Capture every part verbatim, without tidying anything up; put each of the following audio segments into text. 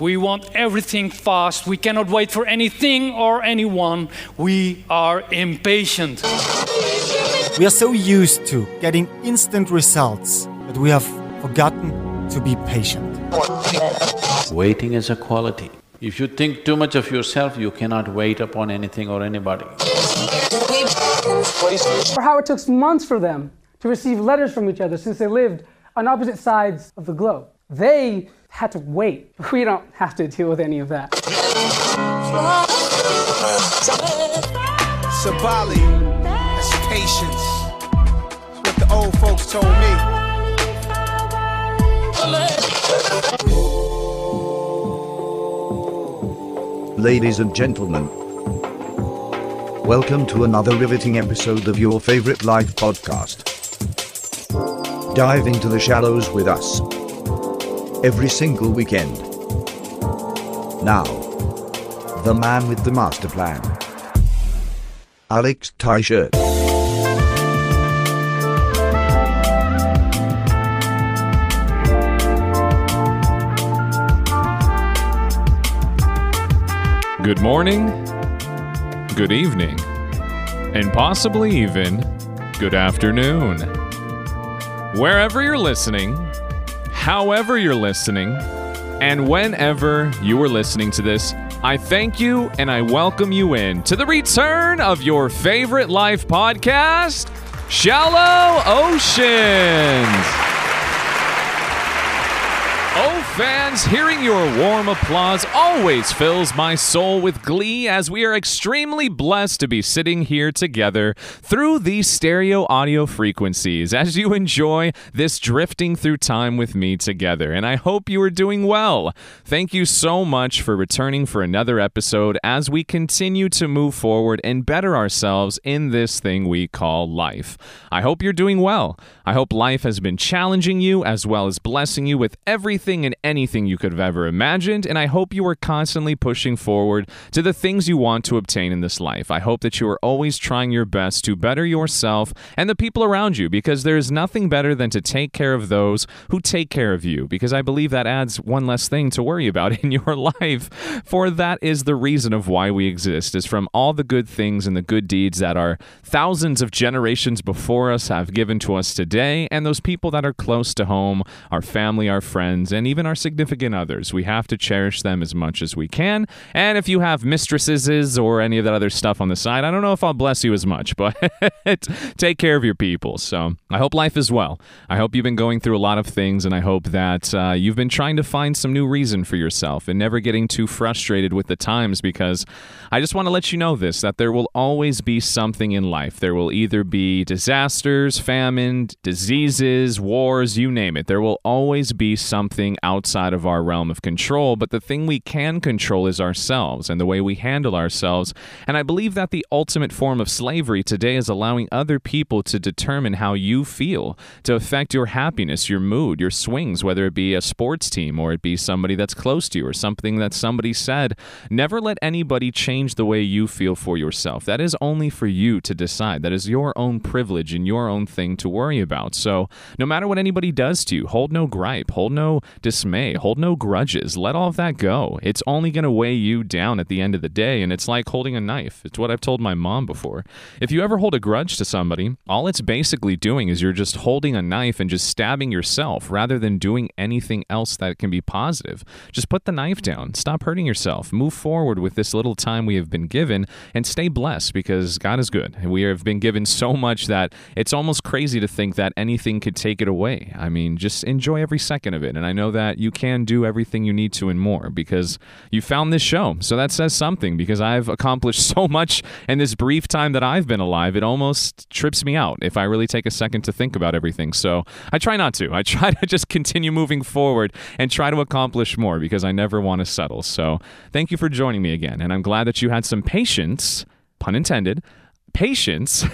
We want everything fast. We cannot wait for anything or anyone. We are impatient. We are so used to getting instant results that we have forgotten to be patient. Waiting is a quality. If you think too much of yourself, you cannot wait upon anything or anybody. Or how it took months for them to receive letters from each other since they lived on opposite sides of the globe. They had to wait. We don't have to deal with any of that. Sabali, that's patience. That's what the old folks told me. Ladies and gentlemen, welcome to another riveting episode of your favorite live podcast. Dive into the shallows with us. Every single weekend. Now, the man with the master plan, Alex Tyscher. Good morning, good evening, and possibly even good afternoon. Wherever you're listening, however you're listening, and whenever you are listening to this, I thank you and I welcome you in to the return of your favorite life podcast, Shallow Oceans. Oh, fans, hearing your warm applause always fills my soul with glee as we are extremely blessed to be sitting here together through these stereo audio frequencies as you enjoy this drifting through time with me together. And I hope you are doing well. Thank you so much for returning for another episode as we continue to move forward and better ourselves in this thing we call life. I hope you're doing well. I hope life has been challenging you as well as blessing you with everything and anything you could have ever imagined, and I hope you are constantly pushing forward to the things you want to obtain in this life. I hope that you are always trying your best to better yourself and the people around you, because there is nothing better than to take care of those who take care of you, because I believe that adds one less thing to worry about in your life, for that is the reason of why we exist, is from all the good things and the good deeds that our thousands of generations before us have given to us today, and those people that are close to home, our family, our friends, and even our significant others. We have to cherish them as much as we can. And if you have mistresses or any of that other stuff on the side, I don't know if I'll bless you as much, but take care of your people. So I hope life is well. I hope you've been going through a lot of things, and I hope that uh, you've been trying to find some new reason for yourself and never getting too frustrated with the times, because I just want to let you know this, that there will always be something in life. There will either be disasters, famine, diseases, wars, you name it. There will always be something outside of our realm of control, but the thing we can control is ourselves and the way we handle ourselves. And I believe that the ultimate form of slavery today is allowing other people to determine how you feel, to affect your happiness, your mood, your swings, whether it be a sports team or it be somebody that's close to you or something that somebody said. Never let anybody change the way you feel for yourself. That is only for you to decide. That is your own privilege and your own thing to worry about. So no matter what anybody does to you, hold no gripe, hold no dismay, hold no grudges, let all of that go. It's only going to weigh you down at the end of the day, and it's like holding a knife. It's what I've told my mom before. If you ever hold a grudge to somebody, all it's basically doing is you're just holding a knife and just stabbing yourself rather than doing anything else that can be positive. Just put the knife down, stop hurting yourself, move forward with this little time we have been given, and stay blessed, because God is good. We have been given so much that it's almost crazy to think that anything could take it away. I mean, just enjoy every second of it, and I know that you can do everything you need to and more, because you found this show. So that says something, because I've accomplished so much in this brief time that I've been alive. It almost trips me out if I really take a second to think about everything. So I try not to. I try to just continue moving forward and try to accomplish more, because I never want to settle. So thank you for joining me again. And I'm glad that you had some patience, pun intended, patience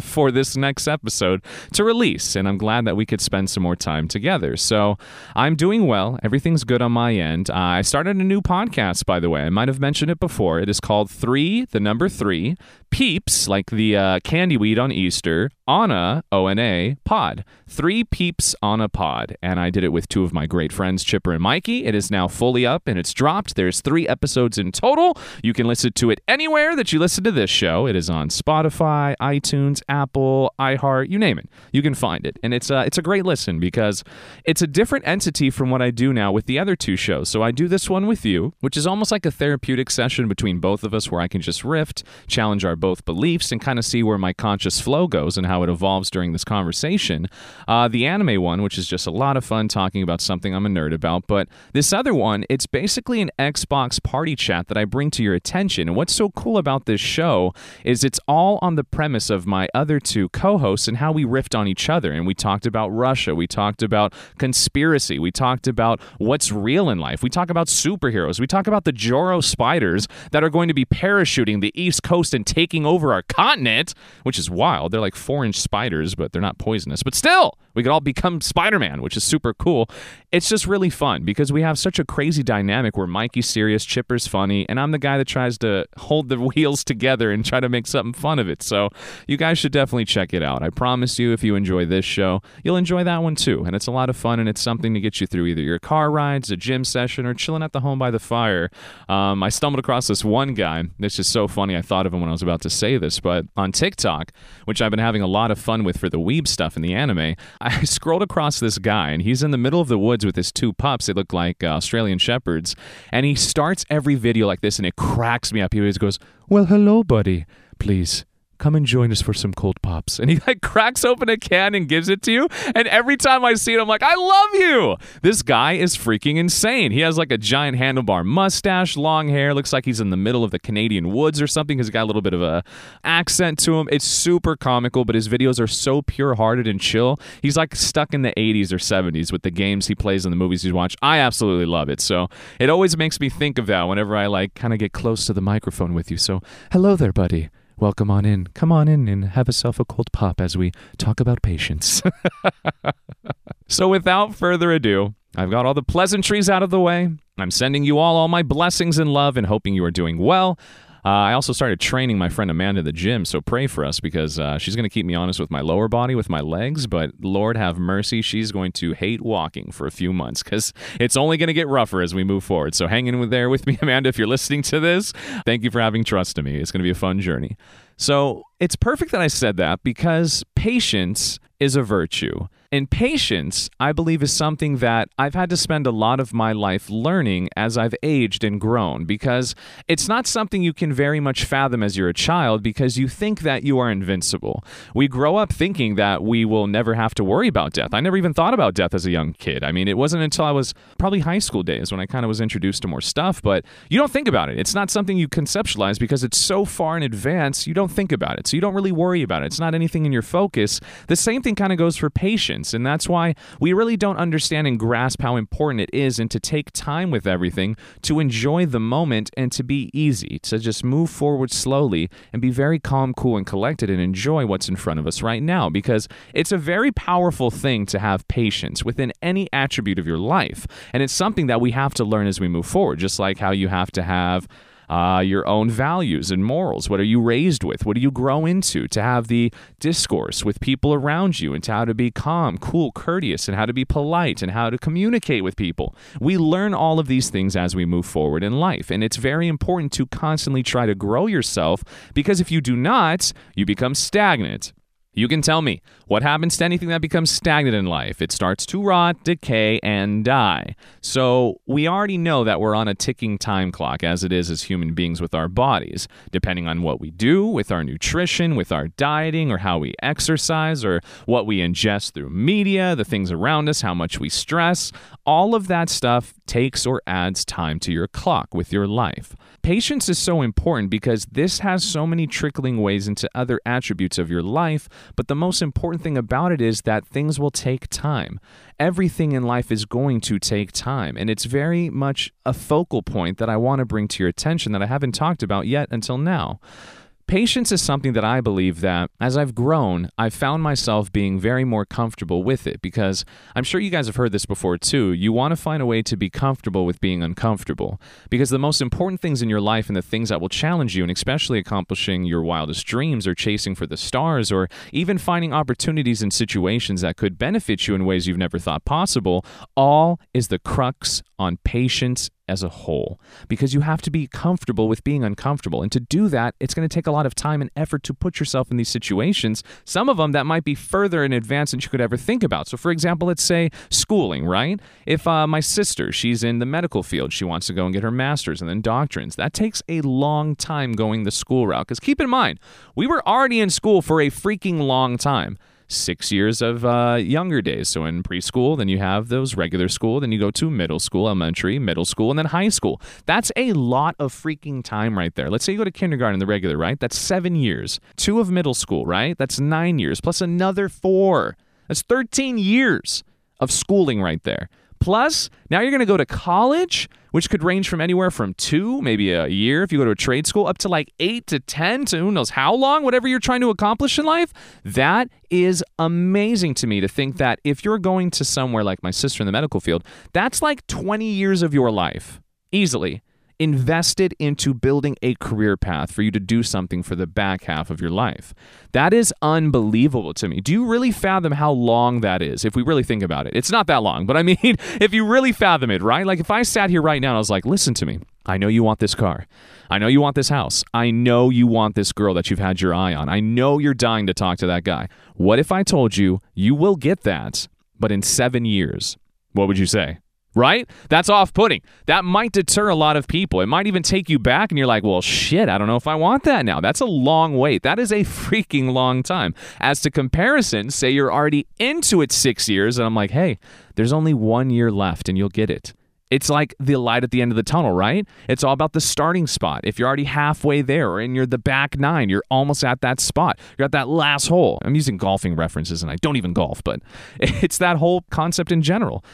for this next episode to release, and I'm glad that we could spend some more time together. So I'm doing well. Everything's good on my end. Uh, I started a new podcast, by the way. I might have mentioned it before. It is called Three, the number three, Peeps, like the uh, candy weed on Easter, on a, O N A, pod. Three Peeps on a Pod. And I did it with two of my great friends, Chipper and Mikey. It is now fully up and it's dropped. There's three episodes in total. You can listen to it anywhere that you listen to this show. It is on Spotify, iTunes, Apple, iHeart, you name it. You can find it. And it's uh, it's a great listen because it's a different entity from what I do now with the other two shows. So I do this one with you, which is almost like a therapeutic session between both of us where I can just riff, challenge our both beliefs, and kind of see where my conscious flow goes and how it evolves during this conversation. Uh, the anime one, which is just a lot of fun talking about something I'm a nerd about. But this other one, it's basically an Xbox party chat that I bring to your attention. And what's so cool about this show is it's all on the premise of my other two co-hosts and how we riffed on each other. And we talked about Russia. We talked about conspiracy. We talked about what's real in life. We talk about superheroes. We talk about the Joro spiders that are going to be parachuting the East Coast and taking over our continent, which is wild. They're like four-inch spiders, but they're not poisonous. But still, we could all become Spider-Man, which is super cool. It's just really fun because we have such a crazy dynamic where Mikey's serious, Chipper's funny, and I'm the guy that tries to hold the wheels together and try to make something fun of it. So you guys should definitely check it out. I promise you, if you enjoy this show, you'll enjoy that one too. And it's a lot of fun, and it's something to get you through either your car rides, a gym session, or chilling at the home by the fire. Um, I stumbled across this one guy. It's just so funny. I thought of him when I was about to say this, but on TikTok, which I've been having a lot of fun with for the weeb stuff in the anime, I scrolled across this guy, and he's in the middle of the woods with his two pups. They look like uh, Australian shepherds, and he starts every video like this, and it cracks me up. He always goes, "Well, hello, buddy. Please come and join us for some cold pops." And he like cracks open a can and gives it to you. And every time I see it, I'm like, I love you. This guy is freaking insane. He has like a giant handlebar mustache, long hair. Looks like he's in the middle of the Canadian woods or something. He's got a little bit of a accent to him. It's super comical, but his videos are so pure hearted and chill. He's like stuck in the eighties or seventies with the games he plays and the movies he's watched. I absolutely love it. So it always makes me think of that whenever I like kind of get close to the microphone with you. So hello there, buddy. Welcome on in. Come on in and have yourself a cold pop as we talk about patience. So without further ado, I've got all the pleasantries out of the way. I'm sending you all all my blessings and love and hoping you are doing well. Uh, I also started training my friend Amanda at the gym, so pray for us because uh, she's going to keep me honest with my lower body, with my legs, but Lord have mercy, she's going to hate walking for a few months because it's only going to get rougher as we move forward. So hang in there with me, Amanda, if you're listening to this. Thank you for having trust in me. It's going to be a fun journey. So it's perfect that I said that because patience is a virtue. And patience, I believe, is something that I've had to spend a lot of my life learning as I've aged and grown because it's not something you can very much fathom as you're a child because you think that you are invincible. We grow up thinking that we will never have to worry about death. I never even thought about death as a young kid. I mean, it wasn't until I was probably high school days when I kind of was introduced to more stuff, but you don't think about it. It's not something you conceptualize because it's so far in advance, you don't think about it. So you don't really worry about it. It's not anything in your focus. The same thing kind of goes for patience. And that's why we really don't understand and grasp how important it is and to take time with everything, to enjoy the moment and to be easy, to just move forward slowly and be very calm, cool, and collected and enjoy what's in front of us right now because it's a very powerful thing to have patience within any attribute of your life. And it's something that we have to learn as we move forward, just like how you have to have Uh, your own values and morals. What are you raised with? What do you grow into? To have the discourse with people around you and to how to be calm, cool, courteous, and how to be polite and how to communicate with people. We learn all of these things as we move forward in life. And it's very important to constantly try to grow yourself because if you do not, you become stagnant. You can tell me, what happens to anything that becomes stagnant in life? It starts to rot, decay, and die. So we already know that we're on a ticking time clock, as it is as human beings with our bodies. Depending on what we do, with our nutrition, with our dieting, or how we exercise, or what we ingest through media, the things around us, how much we stress, all of that stuff takes or adds time to your clock with your life. Patience is so important because this has so many trickling ways into other attributes of your life, but the most important thing about it is that things will take time. Everything in life is going to take time, and it's very much a focal point that I want to bring to your attention that I haven't talked about yet until now. Patience is something that I believe that as I've grown, I've found myself being very more comfortable with it, because I'm sure you guys have heard this before too. You want to find a way to be comfortable with being uncomfortable, because the most important things in your life and the things that will challenge you, and especially accomplishing your wildest dreams or chasing for the stars or even finding opportunities and situations that could benefit you in ways you've never thought possible, all is the crux on patience as a whole, because you have to be comfortable with being uncomfortable. And to do that, it's going to take a lot of time and effort to put yourself in these situations, some of them that might be further in advance than you could ever think about. So for example, let's say schooling, right? If uh, my sister, she's in the medical field, she wants to go and get her master's and then doctorates. That takes a long time going the school route, because keep in mind, we were already in school for a freaking long time. Six years of uh, younger days. So in preschool, then you have those regular school, then you go to middle school, elementary, middle school, and then high school. That's a lot of freaking time right there. Let's say you go to kindergarten, the regular, right? That's seven years. Two of middle school, right? That's nine years, plus another four. That's thirteen years of schooling right there. Plus, now you're going to go to college, which could range from anywhere from two, maybe a year if you go to a trade school, up to like eight to ten to who knows how long, whatever you're trying to accomplish in life. That is amazing to me, to think that if you're going to somewhere like my sister in the medical field, that's like twenty years of your life, easily, invested into building a career path for you to do something for the back half of your life. That is unbelievable to me. Do you really fathom how long that is? If we really think about it, it's not that long, but I mean, if you really fathom it, right? Like if I sat here right now and I was like, listen to me, I know you want this car. I know you want this house. I know you want this girl that you've had your eye on. I know you're dying to talk to that guy. What if I told you, you will get that, but in seven years, what would you say? Right? That's off-putting. That might deter a lot of people. It might even take you back and you're like, well, shit, I don't know if I want that now. That's a long wait. That is a freaking long time. As to comparison, say you're already into it six years and I'm like, hey, there's only one year left and you'll get it. It's like the light at the end of the tunnel, right? It's all about the starting spot. If you're already halfway there and you're the back nine, you're almost at that spot. You're at that last hole. I'm using golfing references and I don't even golf, but it's that whole concept in general.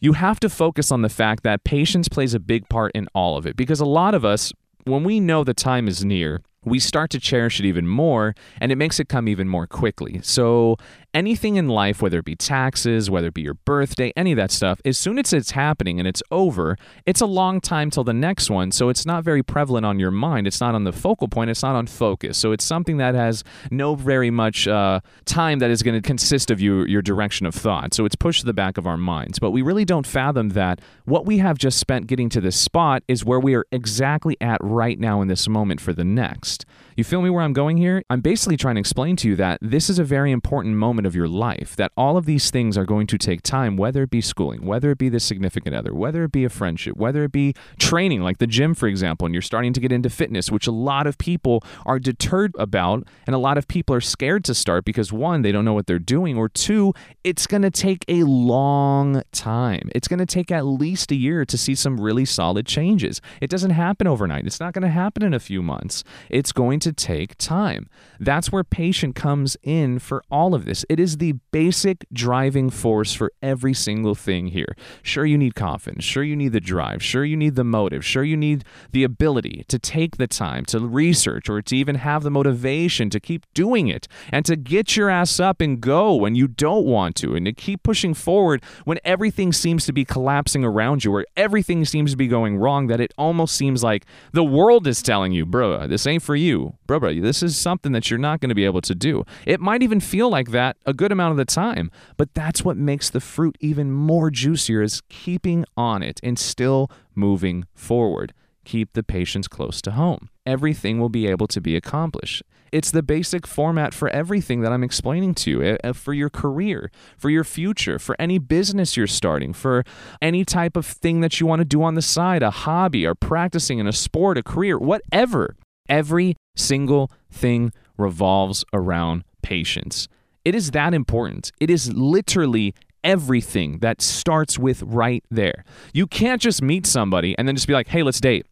You have to focus on the fact that patience plays a big part in all of it, because a lot of us, when we know the time is near, we start to cherish it even more, and it makes it come even more quickly. So anything in life, whether it be taxes, whether it be your birthday, any of that stuff, as soon as it's happening and it's over, it's a long time till the next one. So it's not very prevalent on your mind. It's not on the focal point. It's not on focus. So it's something that has no very much uh, time that is going to consist of you, your direction of thought. So it's pushed to the back of our minds. But we really don't fathom that what we have just spent getting to this spot is where we are exactly at right now in this moment for the next. You feel me where I'm going here? I'm basically trying to explain to you that this is a very important moment of your life, that all of these things are going to take time, whether it be schooling, whether it be the significant other, whether it be a friendship, whether it be training, like the gym, for example, and you're starting to get into fitness, which a lot of people are deterred about, and a lot of people are scared to start because one, they don't know what they're doing, or two, it's going to take a long time. It's going to take at least a year to see some really solid changes. It doesn't happen overnight. It's not going to happen in a few months. It's It's going to take time. That's where patience comes in for all of this. It is the basic driving force for every single thing here. Sure, you need confidence. Sure, you need the drive. Sure, you need the motive. Sure, you need the ability to take the time to research, or to even have the motivation to keep doing it and to get your ass up and go when you don't want to, and to keep pushing forward when everything seems to be collapsing around you, or everything seems to be going wrong, that it almost seems like the world is telling you, bro, this ain't for you. you, bro, bro, this is something that you're not going to be able to do. It might even feel like that a good amount of the time, but that's what makes the fruit even more juicier, is keeping on it and still moving forward. Keep the patience close to home. Everything will be able to be accomplished. It's the basic format for everything that I'm explaining to you, for your career, for your future, for any business you're starting, for any type of thing that you want to do on the side, a hobby, or practicing in a sport, a career, whatever. Every single thing revolves around patience. It is that important. It is literally everything that starts with right there. You can't just meet somebody and then just be like, hey, let's date.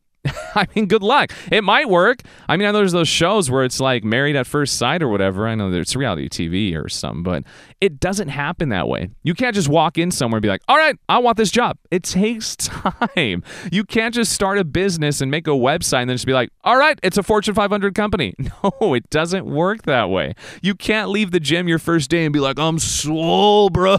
I mean, good luck. It might work. I mean, I know there's those shows where it's like Married at First Sight or whatever. I know it's reality T V or something, but it doesn't happen that way. You can't just walk in somewhere and be like, all right, I want this job. It takes time. You can't just start a business and make a website and then just be like, all right, it's a Fortune five hundred company. No, it doesn't work that way. You can't leave the gym your first day and be like, I'm swole, bro.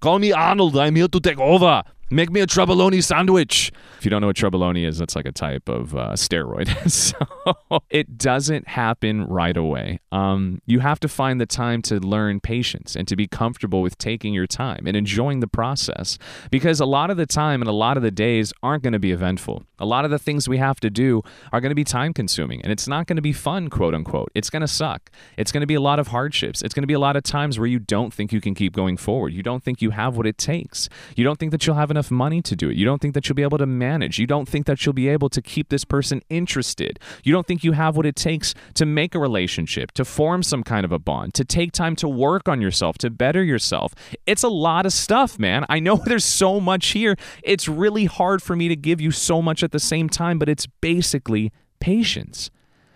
Call me Arnold. I'm here to take over. Make me a Trenbolone sandwich. If you don't know what Trenbolone is, that's like a type of uh, steroid. So it doesn't happen right away. Um, you have to find the time to learn patience and to be comfortable with taking your time and enjoying the process, because a lot of the time and a lot of the days aren't going to be eventful. A lot of the things we have to do are going to be time consuming, and it's not going to be fun, quote unquote. It's going to suck. It's going to be a lot of hardships. It's going to be a lot of times where you don't think you can keep going forward. You don't think you have what it takes. You don't think that you'll have enough money to do it. You don't think that you'll be able to manage. You don't think that you'll be able to keep this person interested. You don't think you have what it takes to make a relationship, to form some kind of a bond, to take time to work on yourself, to better yourself. It's a lot of stuff, man. I know there's so much here. It's really hard for me to give you so much at the same time, but it's basically patience.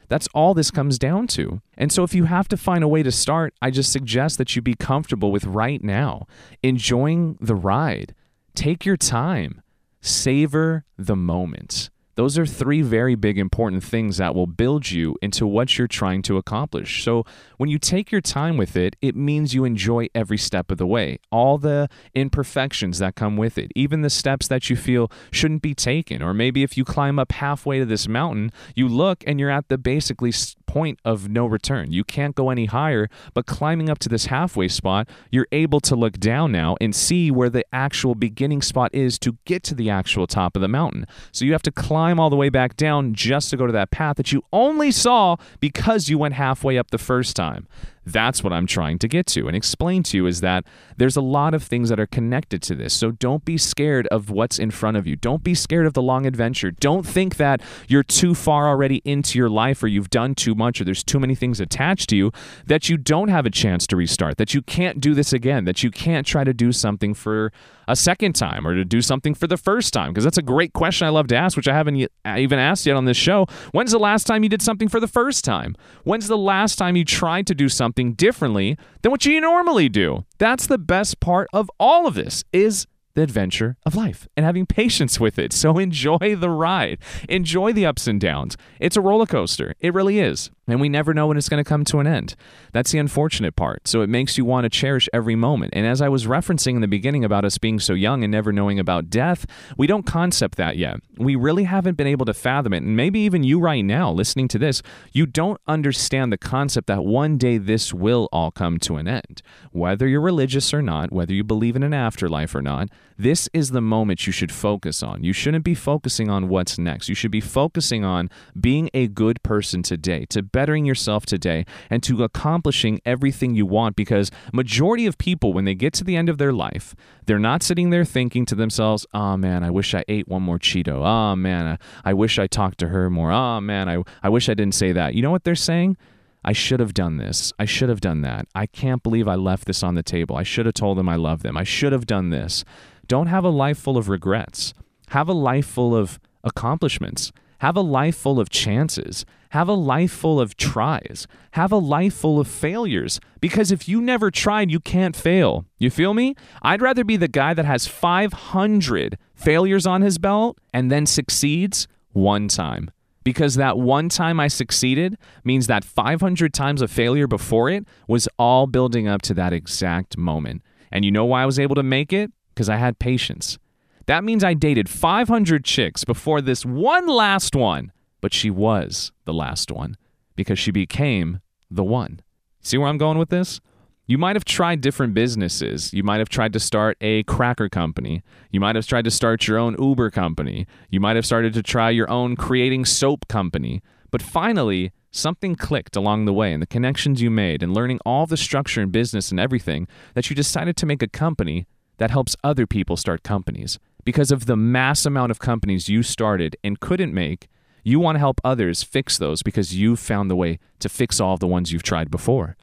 That's all this comes down to. And so if you have to find a way to start, I just suggest that you be comfortable with right now, enjoying the ride. Take your time. Savor the moment. Those are three very big important things that will build you into what you're trying to accomplish. So when you take your time with it, it means you enjoy every step of the way, all the imperfections that come with it, even the steps that you feel shouldn't be taken. Or maybe if you climb up halfway to this mountain, you look and you're at the basically point of no return. You can't go any higher, but climbing up to this halfway spot, you're able to look down now and see where the actual beginning spot is to get to the actual top of the mountain. So you have to climb all the way back down just to go to that path that you only saw because you went halfway up the first time. That's what I'm trying to get to and explain to you, is that there's a lot of things that are connected to this. So don't be scared of what's in front of you. Don't be scared of the long adventure. Don't think that you're too far already into your life, or you've done too much, or there's too many things attached to you that you don't have a chance to restart, that you can't do this again, that you can't try to do something for a second time or to do something for the first time. Because that's a great question I love to ask, which I haven't yet, even asked yet on this show. When's the last time you did something for the first time? When's the last time you tried to do something differently than what you normally do? That's the best part of all of this, is the adventure of life and having patience with it. So enjoy the ride. Enjoy the ups and downs. It's a roller coaster. It really is. And we never know when it's going to come to an end. That's the unfortunate part. So it makes you want to cherish every moment. And as I was referencing in the beginning about us being so young and never knowing about death, we don't concept that yet. We really haven't been able to fathom it. And maybe even you right now listening to this, you don't understand the concept that one day this will all come to an end. Whether you're religious or not, whether you believe in an afterlife or not, this is the moment you should focus on. You shouldn't be focusing on what's next. You should be focusing on being a good person today, to bettering yourself today, and to accomplishing everything you want. Because majority of people, when they get to the end of their life, they're not sitting there thinking to themselves, oh man, I wish I ate one more Cheeto. Oh man, I wish I talked to her more. Oh man, I, I wish I didn't say that. You know what they're saying? I should have done this. I should have done that. I can't believe I left this on the table. I should have told them I love them. I should have done this. Don't have a life full of regrets. Have a life full of accomplishments. Have a life full of chances. Have a life full of tries. Have a life full of failures. Because if you never tried, you can't fail. You feel me? I'd rather be the guy that has five hundred failures on his belt and then succeeds one time. Because that one time I succeeded means that five hundred times of failure before it was all building up to that exact moment. And you know why I was able to make it? Because I had patience. That means I dated five hundred chicks before this one last one, but she was the last one because she became the one. See where I'm going with this? You might have tried different businesses. You might have tried to start a cracker company. You might have tried to start your own Uber company. You might have started to try your own creating soap company. But finally, something clicked along the way, and the connections you made and learning all the structure and business and everything, that you decided to make a company that helps other people start companies. Because of the mass amount of companies you started and couldn't make, you want to help others fix those because you've found the way to fix all the ones you've tried before.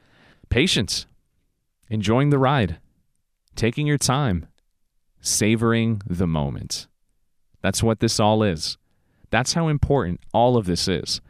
Patience, enjoying the ride, taking your time, savoring the moment. That's what this all is. That's how important all of this is.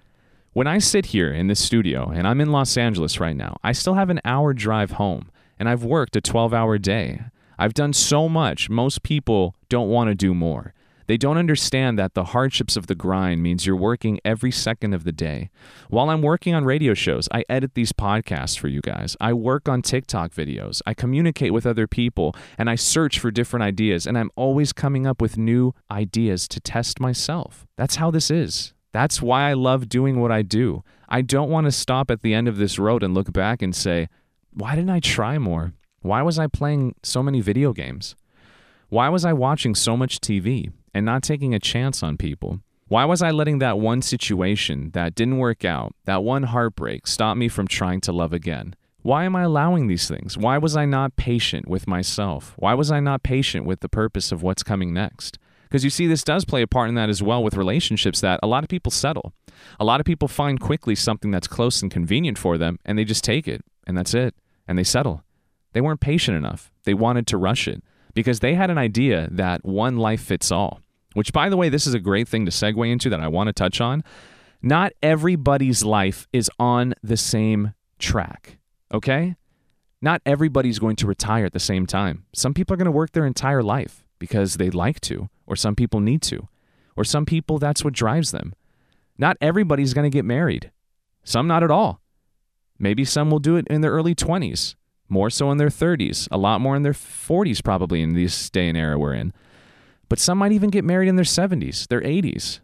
When I sit here in this studio, and I'm in Los Angeles right now, I still have an hour drive home, and I've worked a twelve-hour day. I've done so much, most people don't want to do more. They don't understand that the hardships of the grind means you're working every second of the day. While I'm working on radio shows, I edit these podcasts for you guys. I work on TikTok videos. I communicate with other people, and I search for different ideas, and I'm always coming up with new ideas to test myself. That's how this is. That's why I love doing what I do. I don't want to stop at the end of this road and look back and say, why didn't I try more? Why was I playing so many video games? Why was I watching so much T V and not taking a chance on people? Why was I letting that one situation that didn't work out, that one heartbreak, stop me from trying to love again? Why am I allowing these things? Why was I not patient with myself? Why was I not patient with the purpose of what's coming next? Because you see, this does play a part in that as well with relationships that a lot of people settle. A lot of people find quickly something that's close and convenient for them, and they just take it, and that's it, and they settle. They weren't patient enough. They wanted to rush it because they had an idea that one life fits all. Which, by the way, this is a great thing to segue into that I want to touch on. Not everybody's life is on the same track, okay? Not everybody's going to retire at the same time. Some people are going to work their entire life because they'd like to, or some people need to, or some people that's what drives them. Not everybody's going to get married. Some not at all. Maybe some will do it in their early twenties, more so in their thirties, a lot more in their forties probably in this day and era we're in. But some might even get married in their seventies, their eighties.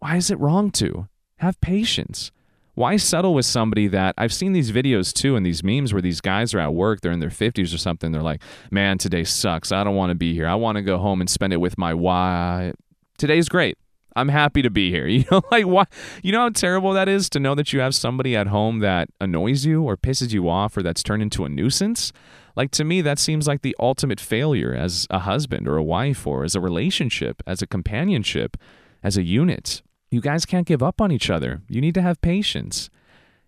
Why is it wrong to? Have patience. Why settle with somebody that, I've seen these videos too and these memes where these guys are at work, they're in their fifties or something, they're like, man, today sucks, I don't want to be here, I want to go home and spend it with my wife. Today's great, I'm happy to be here. You know, like, why? You know how terrible that is to know that you have somebody at home that annoys you or pisses you off or that's turned into a nuisance? Like, to me, that seems like the ultimate failure as a husband or a wife or as a relationship, as a companionship, as a unit. You guys can't give up on each other. You need to have patience.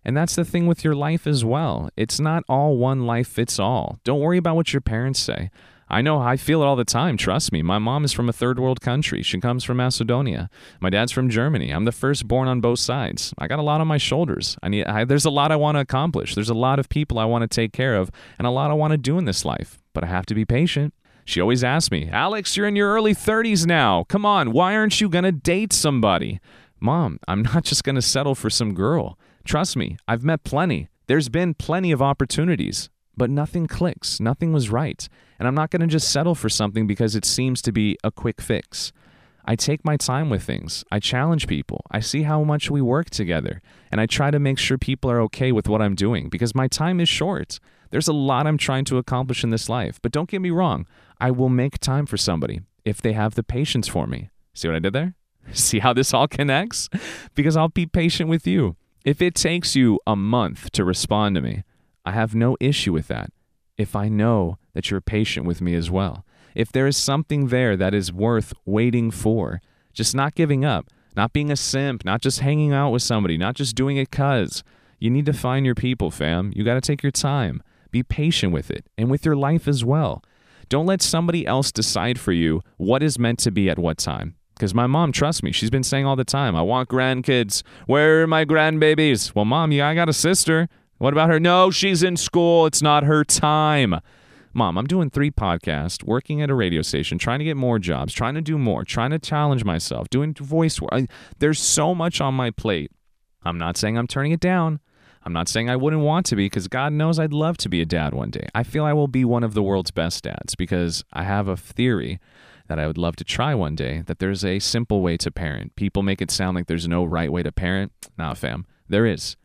And that's the thing with your life as well. It's not all one life fits all. Don't worry about what your parents say. I know, I feel it all the time. Trust me. My mom is from a third world country. She comes from Macedonia. My dad's from Germany. I'm the firstborn on both sides. I got a lot on my shoulders. I need. I, there's a lot I want to accomplish. There's a lot of people I want to take care of and a lot I want to do in this life. But I have to be patient. She always asks me, Alex, you're in your early thirties now. Come on, why aren't you going to date somebody? Mom, I'm not just going to settle for some girl. Trust me, I've met plenty. There's been plenty of opportunities, but nothing clicks. Nothing was right. And I'm not going to just settle for something because it seems to be a quick fix. I take my time with things. I challenge people. I see how much we work together. And I try to make sure people are okay with what I'm doing because my time is short. There's a lot I'm trying to accomplish in this life. But don't get me wrong. I will make time for somebody if they have the patience for me. See what I did there? See how this all connects? Because I'll be patient with you. If it takes you a month to respond to me, I have no issue with that if I know that you're patient with me as well. If there is something there that is worth waiting for, just not giving up, not being a simp, not just hanging out with somebody, not just doing it because. You need to find your people, fam. You got to take your time. Be patient with it and with your life as well. Don't let somebody else decide for you what is meant to be at what time. Because my mom, trust me, she's been saying all the time, I want grandkids. Where are my grandbabies? Well, Mom, yeah, I got a sister. What about her? No, she's in school. It's not her time. Mom, I'm doing three podcasts, working at a radio station, trying to get more jobs, trying to do more, trying to challenge myself, doing voice work. I, there's so much on my plate. I'm not saying I'm turning it down. I'm not saying I wouldn't want to be, because God knows I'd love to be a dad one day. I feel I will be one of the world's best dads because I have a theory that I would love to try one day, that there's a simple way to parent. People make it sound like there's no right way to parent. Nah, fam, there is.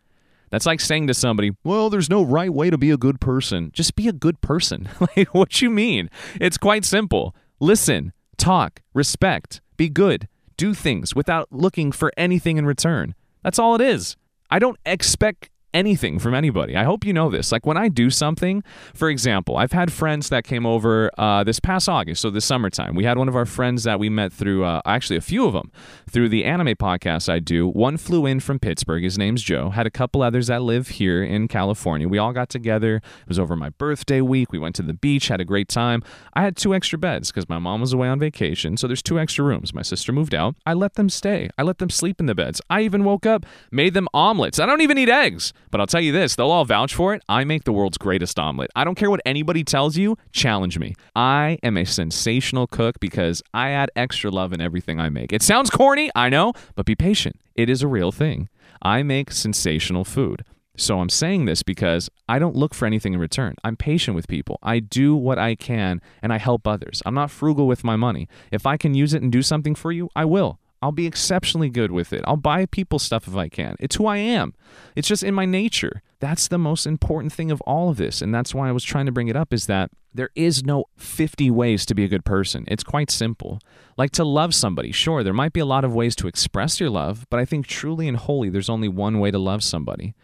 That's like saying to somebody, well, there's no right way to be a good person. Just be a good person. Like, what you mean? It's quite simple. Listen, talk, respect, be good, do things without looking for anything in return. That's all it is. I don't expect anything from anybody. I hope you know this. Like when I do something, for example, I've had friends that came over uh, this past August, so this summertime. We had one of our friends that we met through, uh, actually a few of them, through the anime podcast I do. One flew in from Pittsburgh. His name's Joe. Had a couple others that live here in California. We all got together. It was over my birthday week. We went to the beach, had a great time. I had two extra beds because my mom was away on vacation, so there's two extra rooms. My sister moved out. I let them stay. I let them sleep in the beds. I even woke up, made them omelets. I don't even eat eggs. But I'll tell you this, they'll all vouch for it. I make the world's greatest omelet. I don't care what anybody tells you, challenge me. I am a sensational cook because I add extra love in everything I make. It sounds corny, I know, but be patient. It is a real thing. I make sensational food. So I'm saying this because I don't look for anything in return. I'm patient with people. I do what I can and I help others. I'm not frugal with my money. If I can use it and do something for you, I will. I'll be exceptionally good with it. I'll buy people stuff if I can. It's who I am. It's just in my nature. That's the most important thing of all of this. And that's why I was trying to bring it up, is that there is no fifty ways to be a good person. It's quite simple. Like to love somebody. Sure, there might be a lot of ways to express your love, but I think truly and wholly there's only one way to love somebody.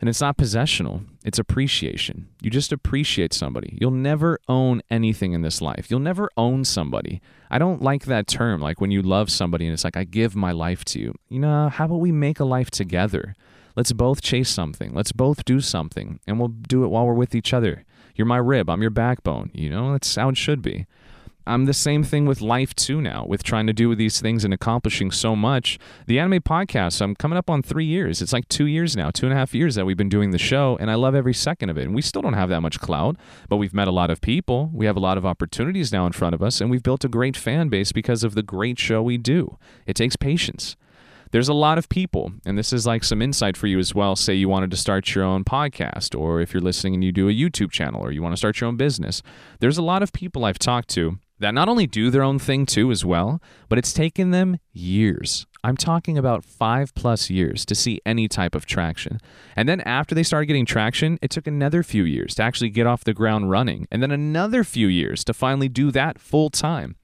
And it's not possessional, it's appreciation. You just appreciate somebody. You'll never own anything in this life. You'll never own somebody. I don't like that term, like when you love somebody and it's like, I give my life to you. You know, how about we make a life together? Let's both chase something. Let's both do something. And we'll do it while we're with each other. You're my rib, I'm your backbone. You know, that's how it should be. I'm the same thing with life too now, with trying to do these things and accomplishing so much. The anime podcast, I'm coming up on three years. It's like two years now, two and a half years that we've been doing the show, and I love every second of it. And we still don't have that much clout, but we've met a lot of people. We have a lot of opportunities now in front of us, and we've built a great fan base because of the great show we do. It takes patience. There's a lot of people, and this is like some insight for you as well. Say you wanted to start your own podcast, or if you're listening and you do a YouTube channel, or you want to start your own business. There's a lot of people I've talked to that not only do their own thing too as well, but it's taken them years. I'm talking about five plus years to see any type of traction. And then after they started getting traction, it took another few years to actually get off the ground running, and then another few years to finally do that full time.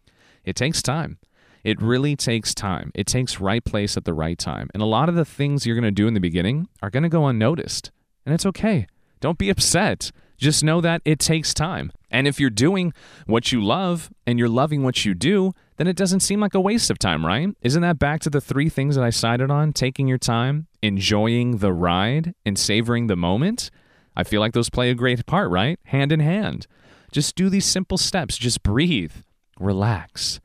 It takes time. It really takes time. It takes right place at the right time. And a lot of the things you're going to do in the beginning are going to go unnoticed. And it's okay. Don't be upset. Just know that it takes time. And if you're doing what you love and you're loving what you do, then it doesn't seem like a waste of time, right? Isn't that back to the three things that I cited on? Taking your time, enjoying the ride, and savoring the moment? I feel like those play a great part, right? Hand in hand. Just do these simple steps. Just breathe, relax,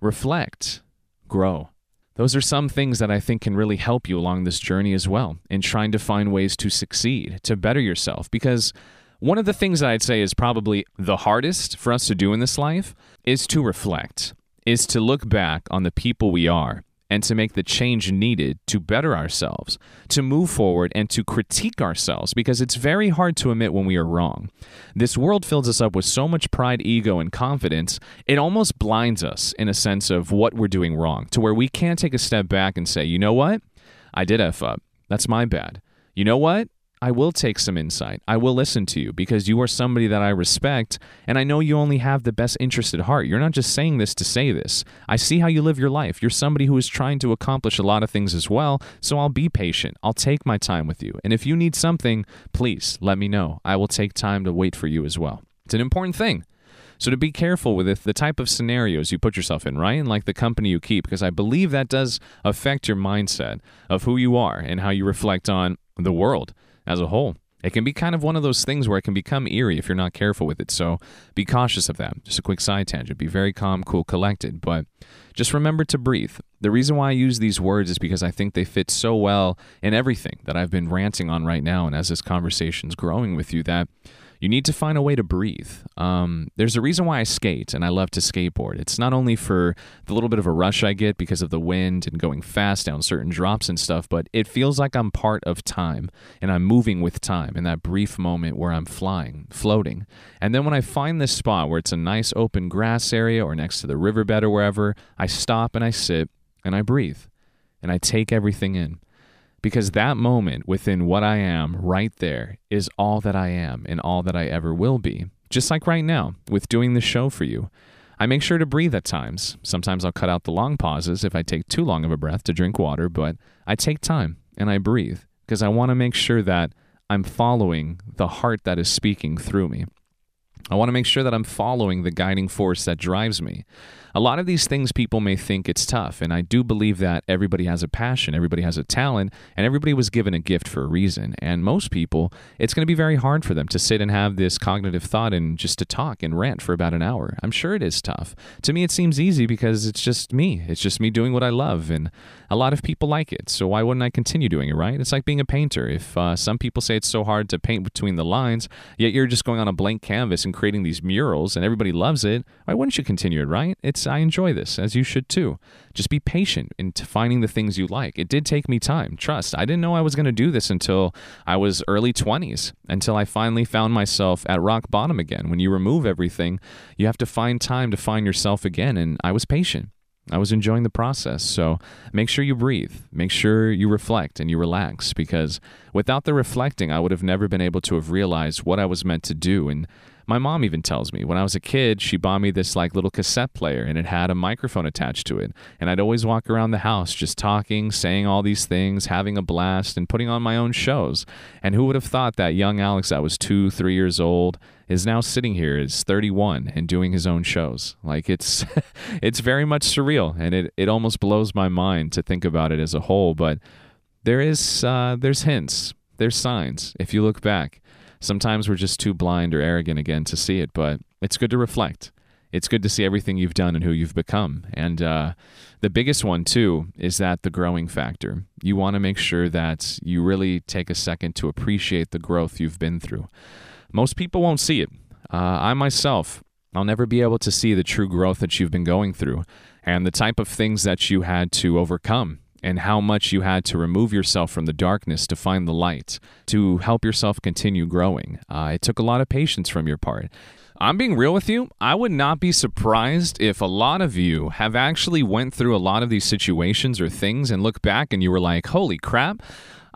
reflect, grow. Those are some things that I think can really help you along this journey as well in trying to find ways to succeed, to better yourself. Because one of the things that I'd say is probably the hardest for us to do in this life is to reflect, is to look back on the people we are and to make the change needed to better ourselves, to move forward and to critique ourselves, because it's very hard to admit when we are wrong. This world fills us up with so much pride, ego, and confidence, it almost blinds us in a sense of what we're doing wrong, to where we can't take a step back and say, you know what? I did F up. That's my bad. You know what? I will take some insight. I will listen to you because you are somebody that I respect, and I know you only have the best interest at heart. You're not just saying this to say this. I see how you live your life. You're somebody who is trying to accomplish a lot of things as well, so I'll be patient. I'll take my time with you. And if you need something, please let me know. I will take time to wait for you as well. It's an important thing. So to be careful with the type of scenarios you put yourself in, right? And like the company you keep, because I believe that does affect your mindset of who you are and how you reflect on the world as a whole. It can be kind of one of those things where it can become eerie if you're not careful with it. So be cautious of that. Just a quick side tangent. Be very calm, cool, collected. But just remember to breathe. The reason why I use these words is because I think they fit so well in everything that I've been ranting on right now. And as this conversation's growing with you, that you need to find a way to breathe. Um, there's a reason why I skate, and I love to skateboard. It's not only for the little bit of a rush I get because of the wind and going fast down certain drops and stuff, but it feels like I'm part of time, and I'm moving with time in that brief moment where I'm flying, floating. And then when I find this spot where it's a nice open grass area or next to the riverbed or wherever, I stop and I sit and I breathe and I take everything in. Because that moment within what I am right there is all that I am and all that I ever will be. Just like right now with doing this show for you. I make sure to breathe at times. Sometimes I'll cut out the long pauses if I take too long of a breath to drink water, but I take time and I breathe. because I want to make sure that I'm following the heart that is speaking through me. I want to make sure that I'm following the guiding force that drives me. A lot of these things, people may think it's tough, and I do believe that everybody has a passion, everybody has a talent, and everybody was given a gift for a reason. And most people, it's going to be very hard for them to sit and have this cognitive thought and just to talk and rant for about an hour. I'm sure it is tough. To me, it seems easy because it's just me. It's just me doing what I love, and a lot of people like it, so why wouldn't I continue doing it, right? It's like being a painter. If uh, some people say it's so hard to paint between the lines, yet you're just going on a blank canvas and creating these murals and everybody loves it, why wouldn't you continue it, right? It's I enjoy this, as you should too. Just be patient in finding the things you like. It did take me time. Trust. I didn't know I was going to do this until I was early twenties, until I finally found myself at rock bottom again. When you remove everything, you have to find time to find yourself again, and I was patient. I was enjoying the process. So make sure you breathe. Make sure you reflect and you relax, because without the reflecting, I would have never been able to have realized what I was meant to do. And my mom even tells me, when I was a kid, she bought me this like little cassette player, and it had a microphone attached to it. And I'd always walk around the house just talking, saying all these things, having a blast, and putting on my own shows. And who would have thought that young Alex that was two, three years old is now sitting here, is thirty-one, and doing his own shows. Like, it's it's very much surreal, and it, it almost blows my mind to think about it as a whole. But there is uh, there's hints, there's signs, if you look back. Sometimes we're just too blind or arrogant again to see it, but it's good to reflect. It's good to see everything you've done and who you've become. And uh, the biggest one, too, is that the growing factor. You want to make sure that you really take a second to appreciate the growth you've been through. Most people won't see it. Uh, I myself, I'll never be able to see the true growth that you've been going through and the type of things that you had to overcome, and how much you had to remove yourself from the darkness to find the light, to help yourself continue growing. Uh, it took a lot of patience from your part. I'm being real with you. I would not be surprised if a lot of you have actually went through a lot of these situations or things and look back and you were like, holy crap,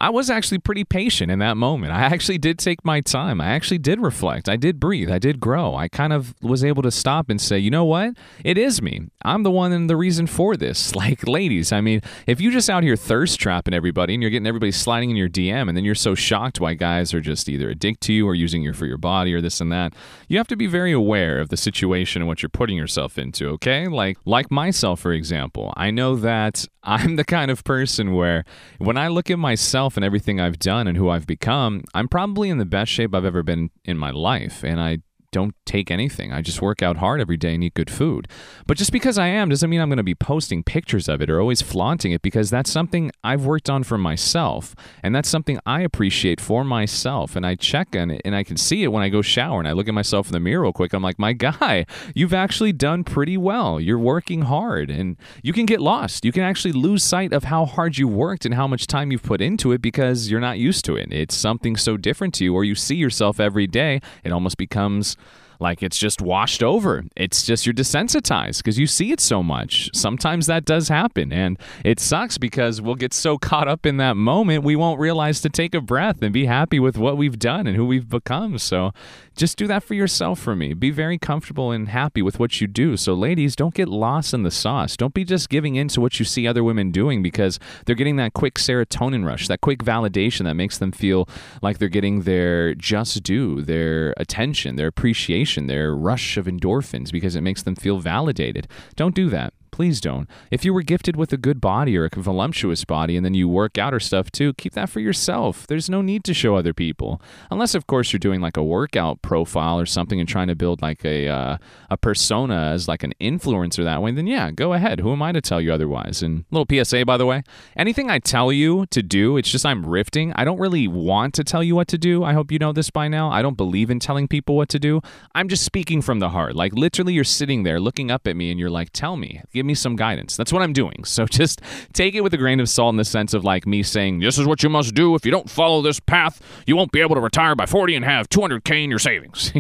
I was actually pretty patient in that moment. I actually did take my time. I actually did reflect. I did breathe. I did grow. I kind of was able to stop and say, you know what? It is me. I'm the one and the reason for this. Like, ladies, I mean, if you're just out here thirst trapping everybody and you're getting everybody sliding in your D M, and then you're so shocked why guys are just either a dick to you or using you for your body or this and that, you have to be very aware of the situation and what you're putting yourself into, okay? Like, like myself, for example, I know that I'm the kind of person where when I look at myself and everything I've done and who I've become, I'm probably in the best shape I've ever been in my life, and I don't take anything. I just work out hard every day and eat good food. But just because I am doesn't mean I'm going to be posting pictures of it or always flaunting it, because that's something I've worked on for myself, and that's something I appreciate for myself, and I check on it, and I can see it when I go shower and I look at myself in the mirror real quick. I'm like, my guy, you've actually done pretty well. You're working hard, and you can get lost. You can actually lose sight of how hard you worked and how much time you've put into it, because you're not used to it. It's something so different to you, or you see yourself every day. It almost becomes like it's just washed over. It's just you're desensitized because you see it so much. Sometimes that does happen, and it sucks because we'll get so caught up in that moment we won't realize to take a breath and be happy with what we've done and who we've become. So just do that for yourself for me. Be very comfortable and happy with what you do. So ladies, don't get lost in the sauce. Don't be just giving in to what you see other women doing because they're getting that quick serotonin rush, that quick validation that makes them feel like they're getting their just due, their attention, their appreciation, their rush of endorphins because it makes them feel validated. Don't do that. Please don't. If you were gifted with a good body or a voluptuous body and then you work out or stuff too, keep that for yourself. There's no need to show other people. Unless, of course, you're doing like a workout profile or something and trying to build like a uh, a persona as like an influencer that way, then yeah, go ahead. Who am I to tell you otherwise? And little P S A, by the way, anything I tell you to do, it's just I'm riffing. I don't really want to tell you what to do. I hope you know this by now. I don't believe in telling people what to do. I'm just speaking from the heart. Like literally you're sitting there looking up at me and you're like, tell me. Give me some guidance. That's what I'm doing. So just take it with a grain of salt in the sense of like me saying, this is what you must do. If you don't follow this path, you won't be able to retire by forty and have two hundred K in your savings.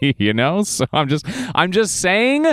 You know? So I'm just, I'm just saying,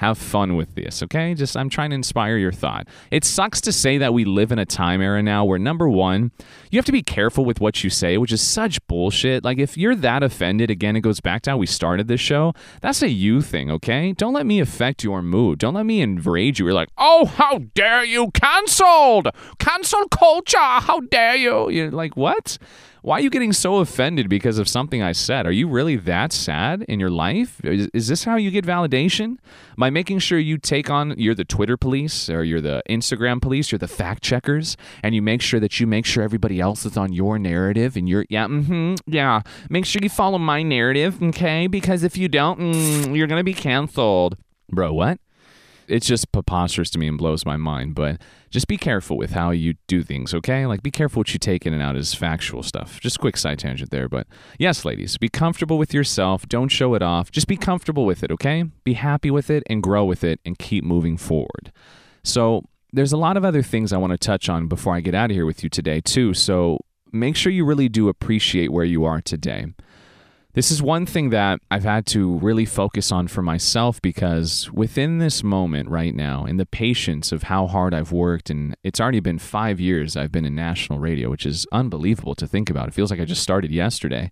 Have fun with this, okay? Just, I'm trying to inspire your thought. It sucks to say that we live in a time era now where, number one, you have to be careful with what you say, which is such bullshit. Like, if you're that offended, again, it goes back to how we started this show. That's a you thing, okay? Don't let me affect your mood. Don't let me enrage you. You're like, oh, how dare you? Canceled! Cancel culture! How dare you? You're like, what? Why are you getting so offended because of something I said? Are you really that sad in your life? Is, is this how you get validation? By making sure you take on, you're the Twitter police, or you're the Instagram police, you're the fact checkers, and you make sure that you make sure everybody else is on your narrative, and you're, yeah, mm-hmm, yeah, make sure you follow my narrative, okay? Because if you don't, mm, you're going to be canceled. Bro, what? It's just preposterous to me and blows my mind, but just be careful with how you do things, okay? Like, be careful what you take in and out as factual stuff. Just quick side tangent there, but yes, ladies, be comfortable with yourself. Don't show it off. Just be comfortable with it, okay? Be happy with it and grow with it and keep moving forward. So there's a lot of other things I want to touch on before I get out of here with you today, too. So make sure you really do appreciate where you are today. This is one thing that I've had to really focus on for myself, because within this moment right now, in the patience of how hard I've worked, and it's already been five years I've been in national radio, which is unbelievable to think about. It feels like I just started yesterday.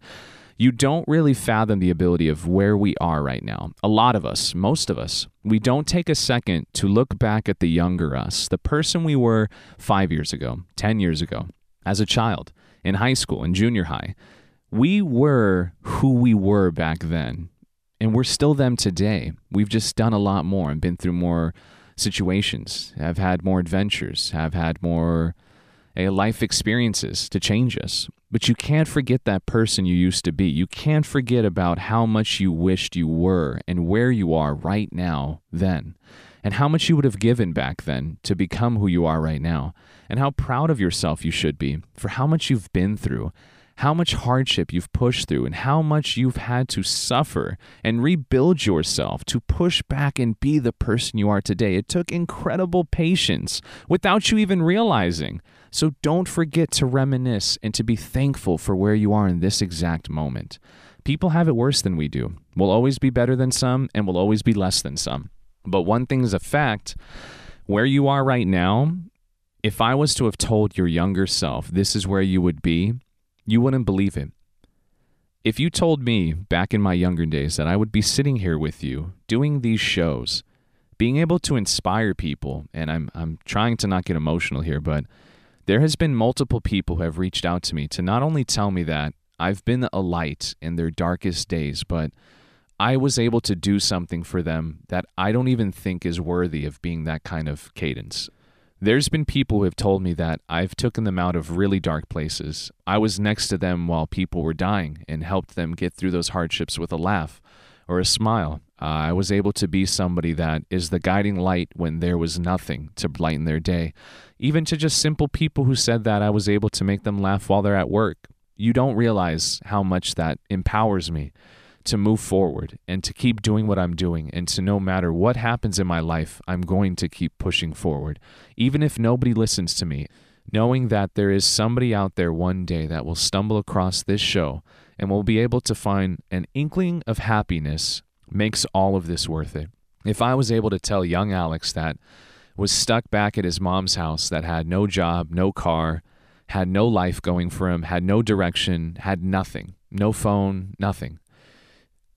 You don't really fathom the ability of where we are right now. A lot of us, most of us, we don't take a second to look back at the younger us, the person we were five years ago, ten years ago, as a child, in high school, in junior high. We were who we were back then, and we're still them today. We've just done a lot more and been through more situations, have had more adventures, have had more uh, life experiences to change us. But you can't forget that person you used to be. You can't forget about how much you wished you were and where you are right now then, and how much you would have given back then to become who you are right now, and how proud of yourself you should be for how much you've been through, how much hardship you've pushed through, and how much you've had to suffer and rebuild yourself to push back and be the person you are today. It took incredible patience without you even realizing. So don't forget to reminisce and to be thankful for where you are in this exact moment. People have it worse than we do. We'll always be better than some, and we'll always be less than some. But one thing is a fact, where you are right now, if I was to have told your younger self this is where you would be, you wouldn't believe it. If you told me back in my younger days that I would be sitting here with you doing these shows, being able to inspire people, and I'm I'm trying to not get emotional here, but there has been multiple people who have reached out to me to not only tell me that I've been a light in their darkest days, but I was able to do something for them that I don't even think is worthy of being that kind of cadence. There's been people who have told me that I've taken them out of really dark places. I was next to them while people were dying and helped them get through those hardships with a laugh or a smile. Uh, I was able to be somebody that is the guiding light when there was nothing to lighten their day. Even to just simple people who said that, I was able to make them laugh while they're at work. You don't realize how much that empowers me to move forward and to keep doing what I'm doing, and to no matter what happens in my life, I'm going to keep pushing forward. Even if nobody listens to me, knowing that there is somebody out there one day that will stumble across this show and will be able to find an inkling of happiness makes all of this worth it. If I was able to tell young Alex that was stuck back at his mom's house, that had no job, no car, had no life going for him, had no direction, had nothing, no phone, nothing,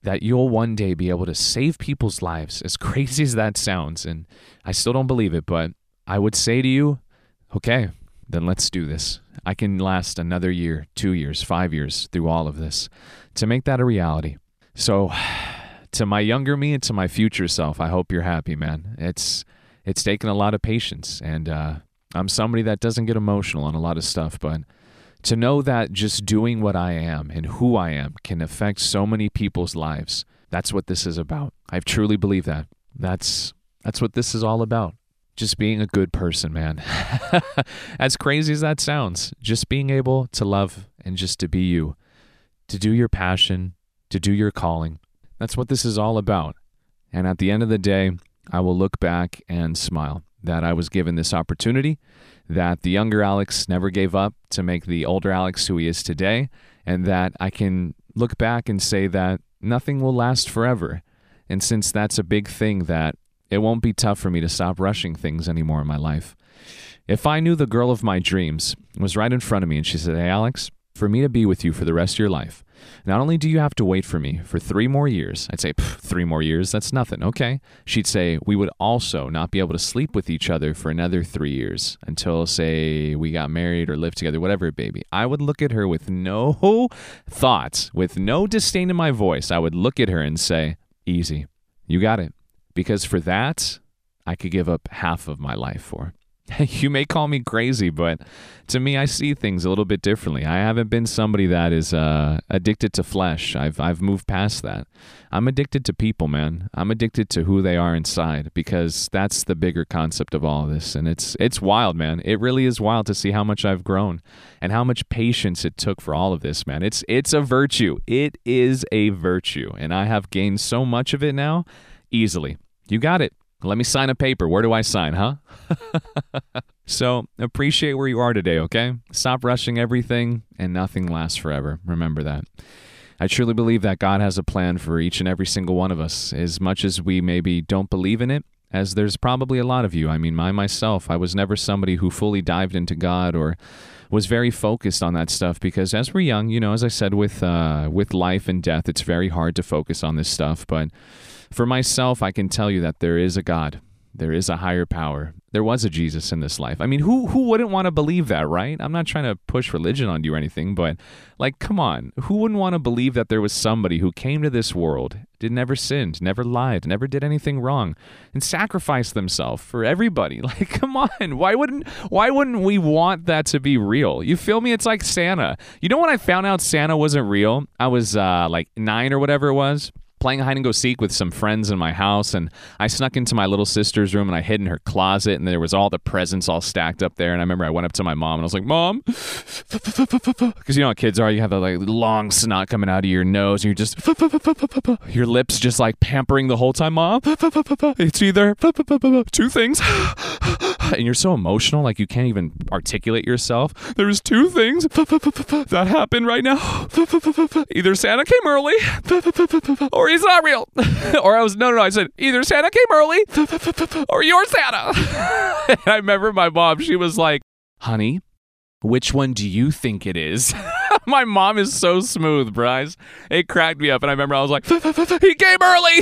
that you'll one day be able to save people's lives, as crazy as that sounds, and I still don't believe it, but I would say to you, okay, then let's do this. I can last another year, two years, five years through all of this to make that a reality. So to my younger me and to my future self, I hope you're happy, man. It's it's taken a lot of patience, and uh, I'm somebody that doesn't get emotional on a lot of stuff, but to know that just doing what I am and who I am can affect so many people's lives, that's what this is about. I truly believe that. That's that's what this is all about. Just being a good person, man. As crazy as that sounds, just being able to love and just to be you, to do your passion, to do your calling. That's what this is all about. And at the end of the day, I will look back and smile that I was given this opportunity, that the younger Alex never gave up to make the older Alex who he is today, and that I can look back and say that nothing will last forever. And since that's a big thing that It won't be tough for me to stop rushing things anymore in my life. If I knew the girl of my dreams was right in front of me and she said, "Hey, Alex, for me to be with you for the rest of your life, not only do you have to wait for me for three more years," I'd say, three more years, that's nothing, okay. She'd say, "We would also not be able to sleep with each other for another three years until, say, we got married or lived together, whatever, baby." I would look at her with no thoughts, with no disdain in my voice. I would look at her and say, "Easy, you got it." Because for that, I could give up half of my life for. You may call me crazy, but to me, I see things a little bit differently. I haven't been somebody that is uh, addicted to flesh. I've I've moved past that. I'm addicted to people, man. I'm addicted to who they are inside, because that's the bigger concept of all of this. And it's it's wild, man. It really is wild to see how much I've grown and how much patience it took for all of this, man. It's it's a virtue. It is a virtue. And I have gained so much of it now easily. You got it. Let me sign a paper. Where do I sign, huh? So appreciate where you are today, okay? Stop rushing everything, and nothing lasts forever. Remember that. I truly believe that God has a plan for each and every single one of us. As much as we maybe don't believe in it, as there's probably a lot of you. I mean, I myself, I was never somebody who fully dived into God or was very focused on that stuff, because as we're young, you know, as I said, with uh, with life and death, it's very hard to focus on this stuff. But for myself, I can tell you that there is a God. There is a higher power. There was a Jesus in this life. I mean, who who wouldn't want to believe that, right? I'm not trying to push religion on you or anything, but like, come on. Who wouldn't want to believe that there was somebody who came to this world, did never sinned, never lied, never did anything wrong, and sacrificed themselves for everybody? Like, come on. Why wouldn't why wouldn't we want that to be real? You feel me? It's like Santa. You know when I found out Santa wasn't real? I was uh, like nine or whatever it was, playing hide and go seek with some friends in my house, and I snuck into my little sister's room and I hid in her closet, and there was all the presents all stacked up there. And I remember I went up to my mom and I was like, "Mom," because you know how kids are, you have that like long snot coming out of your nose and you're just your lips just like pampering the whole time. "Mom, it's either two things," and you're so emotional, like you can't even articulate yourself. "There's two things that happened right now. Either Santa came early or he's not real." Or I was, no, no, no. I said, "Either Santa came early or you're Santa." And I remember my mom, she was like, "Honey, which one do you think it is?" My mom is so smooth, Bryce. It cracked me up. And I remember I was like, "He came early."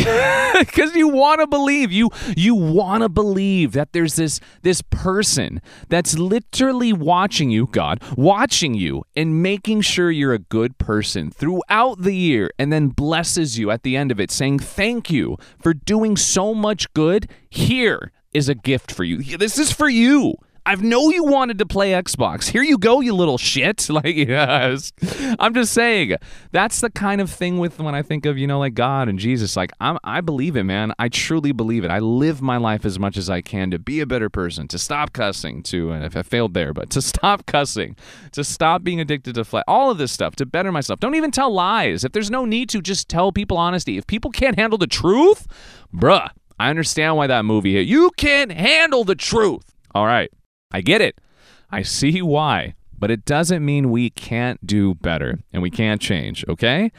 Because you want to believe. You you want to believe that there's this, this person that's literally watching you, God, watching you and making sure you're a good person throughout the year, and then blesses you at the end of it saying, "Thank you for doing so much good. Here is a gift for you. This is for you. I know you wanted to play Xbox. Here you go, you little shit." Like, yes. I'm just saying, that's the kind of thing with when I think of, you know, like God and Jesus. Like, I'm, I believe it, man. I truly believe it. I live my life as much as I can to be a better person, to stop cussing, to, and if I failed there, but to stop cussing, to stop being addicted to flat, all of this stuff, to better myself. Don't even tell lies. If there's no need to, just tell people honesty. If people can't handle the truth, bruh, I understand why that movie hit. You can't handle the truth. All right. I get it. I see why. But it doesn't mean we can't do better and we can't change, okay?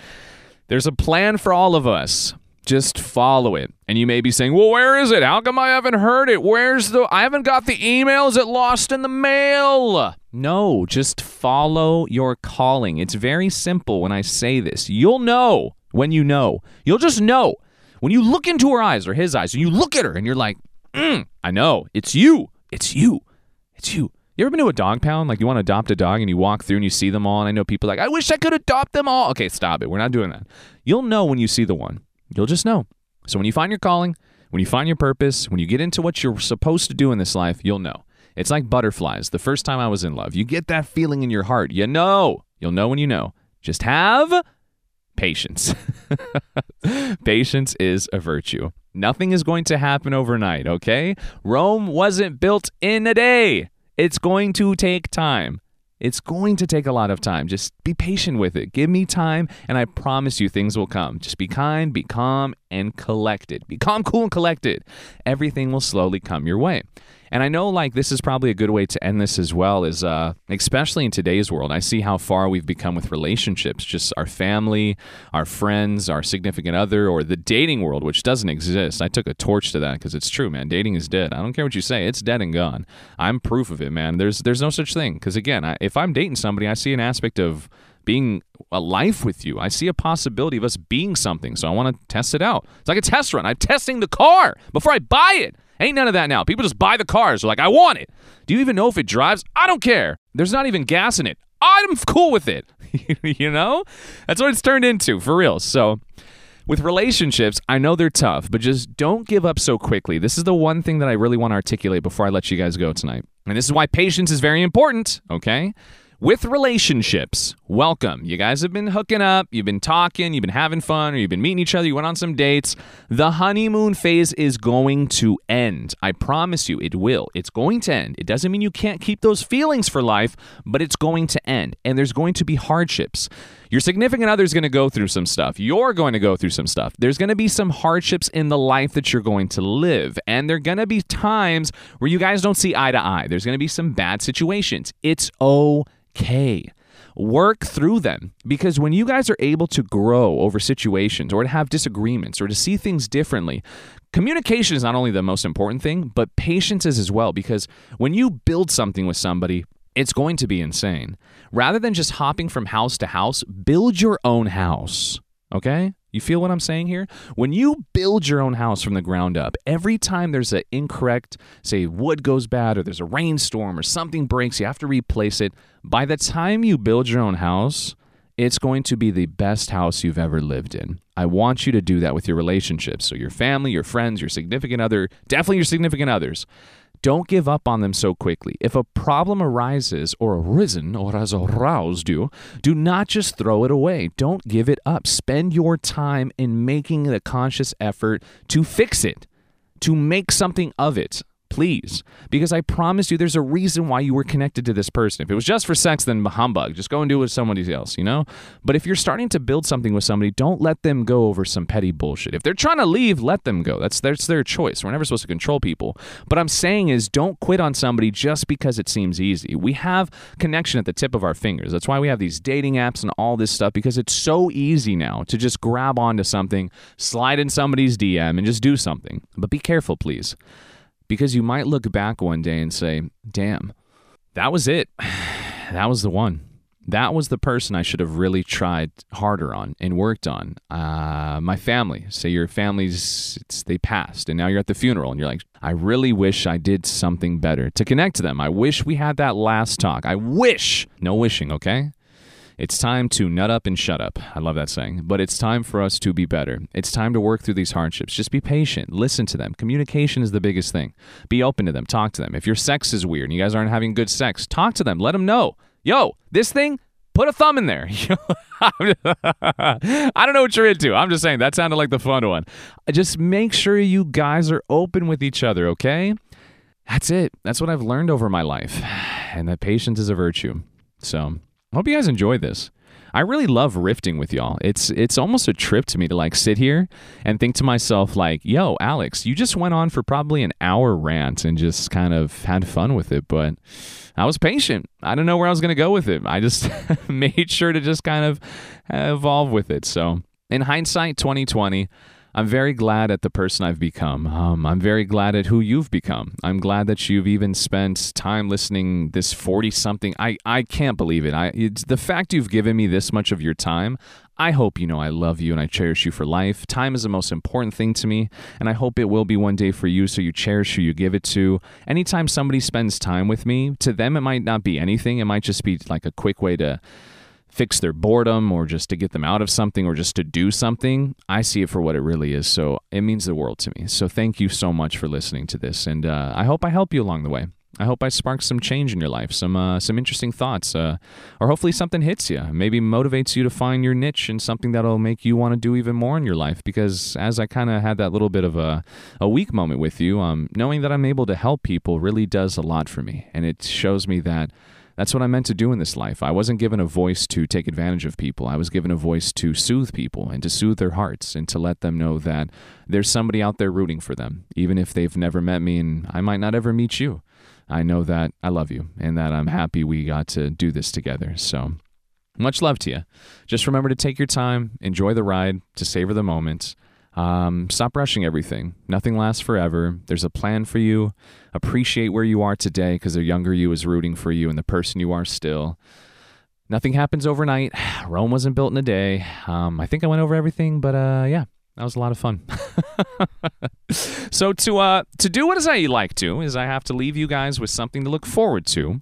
There's a plan for all of us. Just follow it. And you may be saying, "Well, where is it? How come I haven't heard it? Where's the... I haven't got the email. Is it lost in the mail?" No, just follow your calling. It's very simple when I say this. You'll know when you know. You'll just know. When you look into her eyes or his eyes and you look at her and you're like, mm, I know. It's you. It's you. It's you. You ever been to a dog pound? Like, you want to adopt a dog and you walk through and you see them all. And I know people are like, "I wish I could adopt them all." Okay, stop it. We're not doing that. You'll know when you see the one. You'll just know. So when you find your calling, when you find your purpose, when you get into what you're supposed to do in this life, you'll know. It's like butterflies. The first time I was in love, you get that feeling in your heart. You know. You'll know when you know. Just have patience. Patience is a virtue. Nothing is going to happen overnight, okay? Rome wasn't built in a day. It's going to take time. It's going to take a lot of time. Just be patient with it. Give me time, and I promise you things will come. Just be kind, be calm, and collected. Be calm, cool, and collected. Everything will slowly come your way. And I know, like, this is probably a good way to end this as well, is uh, especially in today's world, I see how far we've become with relationships, just our family, our friends, our significant other, or the dating world, which doesn't exist. I took a torch to that because it's true, man. Dating is dead. I don't care what you say. It's dead and gone. I'm proof of it, man. There's there's no such thing. Because, again, I, if I'm dating somebody, I see an aspect of being a life with you. I see a possibility of us being something, so I want to test it out. It's like a test run. I'm testing the car before I buy it. Ain't none of that now. People just buy the cars. They're like, I want it. Do you even know if it drives? I don't care. There's not even gas in it. I'm cool with it. You know? That's what it's turned into, for real. So with relationships, I know they're tough, but just don't give up so quickly. This is the one thing that I really want to articulate before I let you guys go tonight. And this is why patience is very important, okay? With relationships, welcome. You guys have been hooking up, you've been talking, you've been having fun, or you've been meeting each other, you went on some dates. The honeymoon phase is going to end. I promise you, it will. It's going to end. It doesn't mean you can't keep those feelings for life, but it's going to end, and there's going to be hardships. Your significant other is going to go through some stuff. You're going to go through some stuff. There's going to be some hardships in the life that you're going to live, and there are going to be times where you guys don't see eye to eye. There's going to be some bad situations. It's okay. Okay. Work through them, because when you guys are able to grow over situations or to have disagreements or to see things differently, communication is not only the most important thing, but patience is as well, because when you build something with somebody, it's going to be insane. Rather than just hopping from house to house, build your own house, okay? You feel what I'm saying here? When you build your own house from the ground up, every time there's an incorrect, say wood goes bad or there's a rainstorm or something breaks, you have to replace it. By the time you build your own house, it's going to be the best house you've ever lived in. I want you to do that with your relationships. So your family, your friends, your significant other, definitely your significant others. Don't give up on them so quickly. If a problem arises or arisen or has aroused you, do not just throw it away. Don't give it up. Spend your time in making the conscious effort to fix it, to make something of it. Please, because I promise you there's a reason why you were connected to this person. If it was just for sex, then humbug. Just go and do it with somebody else, you know? But if you're starting to build something with somebody, don't let them go over some petty bullshit. If they're trying to leave, let them go. That's, that's their choice. We're never supposed to control people. But I'm saying is don't quit on somebody just because it seems easy. We have connection at the tip of our fingers. That's why we have these dating apps and all this stuff, because it's so easy now to just grab onto something, slide in somebody's D M, and just do something. But be careful, please. Because you might look back one day and say, damn, that was it. That was the one. That was the person I should have really tried harder on and worked on. Uh, my family, say your family's, it's, they passed and now you're at the funeral and you're like, I really wish I did something better to connect to them. I wish we had that last talk. I wish, no wishing, okay? It's time to nut up and shut up. I love that saying. But it's time for us to be better. It's time to work through these hardships. Just be patient. Listen to them. Communication is the biggest thing. Be open to them. Talk to them. If your sex is weird and you guys aren't having good sex, talk to them. Let them know. Yo, this thing, put a thumb in there. I don't know what you're into. I'm just saying that sounded like the fun one. Just make sure you guys are open with each other, okay? That's it. That's what I've learned over my life. And that patience is a virtue. So I hope you guys enjoyed this. I really love riffing with y'all. It's it's almost a trip to me to like sit here and think to myself like, yo, Alex, you just went on for probably an hour rant and just kind of had fun with it. But I was patient. I don't know where I was going to go with it. I just made sure to just kind of evolve with it. So in hindsight, twenty twenty, I'm very glad at the person I've become. Um, I'm very glad at who you've become. I'm glad that you've even spent time listening this forty-something. I, I can't believe it. I it's the fact you've given me this much of your time, I hope you know I love you and I cherish you for life. Time is the most important thing to me, and I hope it will be one day for you, so you cherish who you give it to. Anytime somebody spends time with me, to them it might not be anything. It might just be like a quick way to fix their boredom or just to get them out of something or just to do something. I see it for what it really is. So it means the world to me. So thank you so much for listening to this. And uh, I hope I help you along the way. I hope I spark some change in your life, some uh, some interesting thoughts, uh, or hopefully something hits you, maybe motivates you to find your niche and something that'll make you want to do even more in your life. Because as I kind of had that little bit of a, a weak moment with you, um, knowing that I'm able to help people really does a lot for me. And it shows me that That's what I meant to do in this life. I wasn't given a voice to take advantage of people. I was given a voice to soothe people and to soothe their hearts and to let them know that there's somebody out there rooting for them, even if they've never met me and I might not ever meet you. I know that I love you and that I'm happy we got to do this together. So much love to you. Just remember to take your time, enjoy the ride, to savor the moment. Um, stop rushing everything. Nothing lasts forever. There's a plan for you. Appreciate where you are today because the younger you is rooting for you and the person you are still. Nothing happens overnight. Rome wasn't built in a day. Um, I think I went over everything, but uh, yeah, that was a lot of fun. So to uh, to do what is I like to is I have to leave you guys with something to look forward to.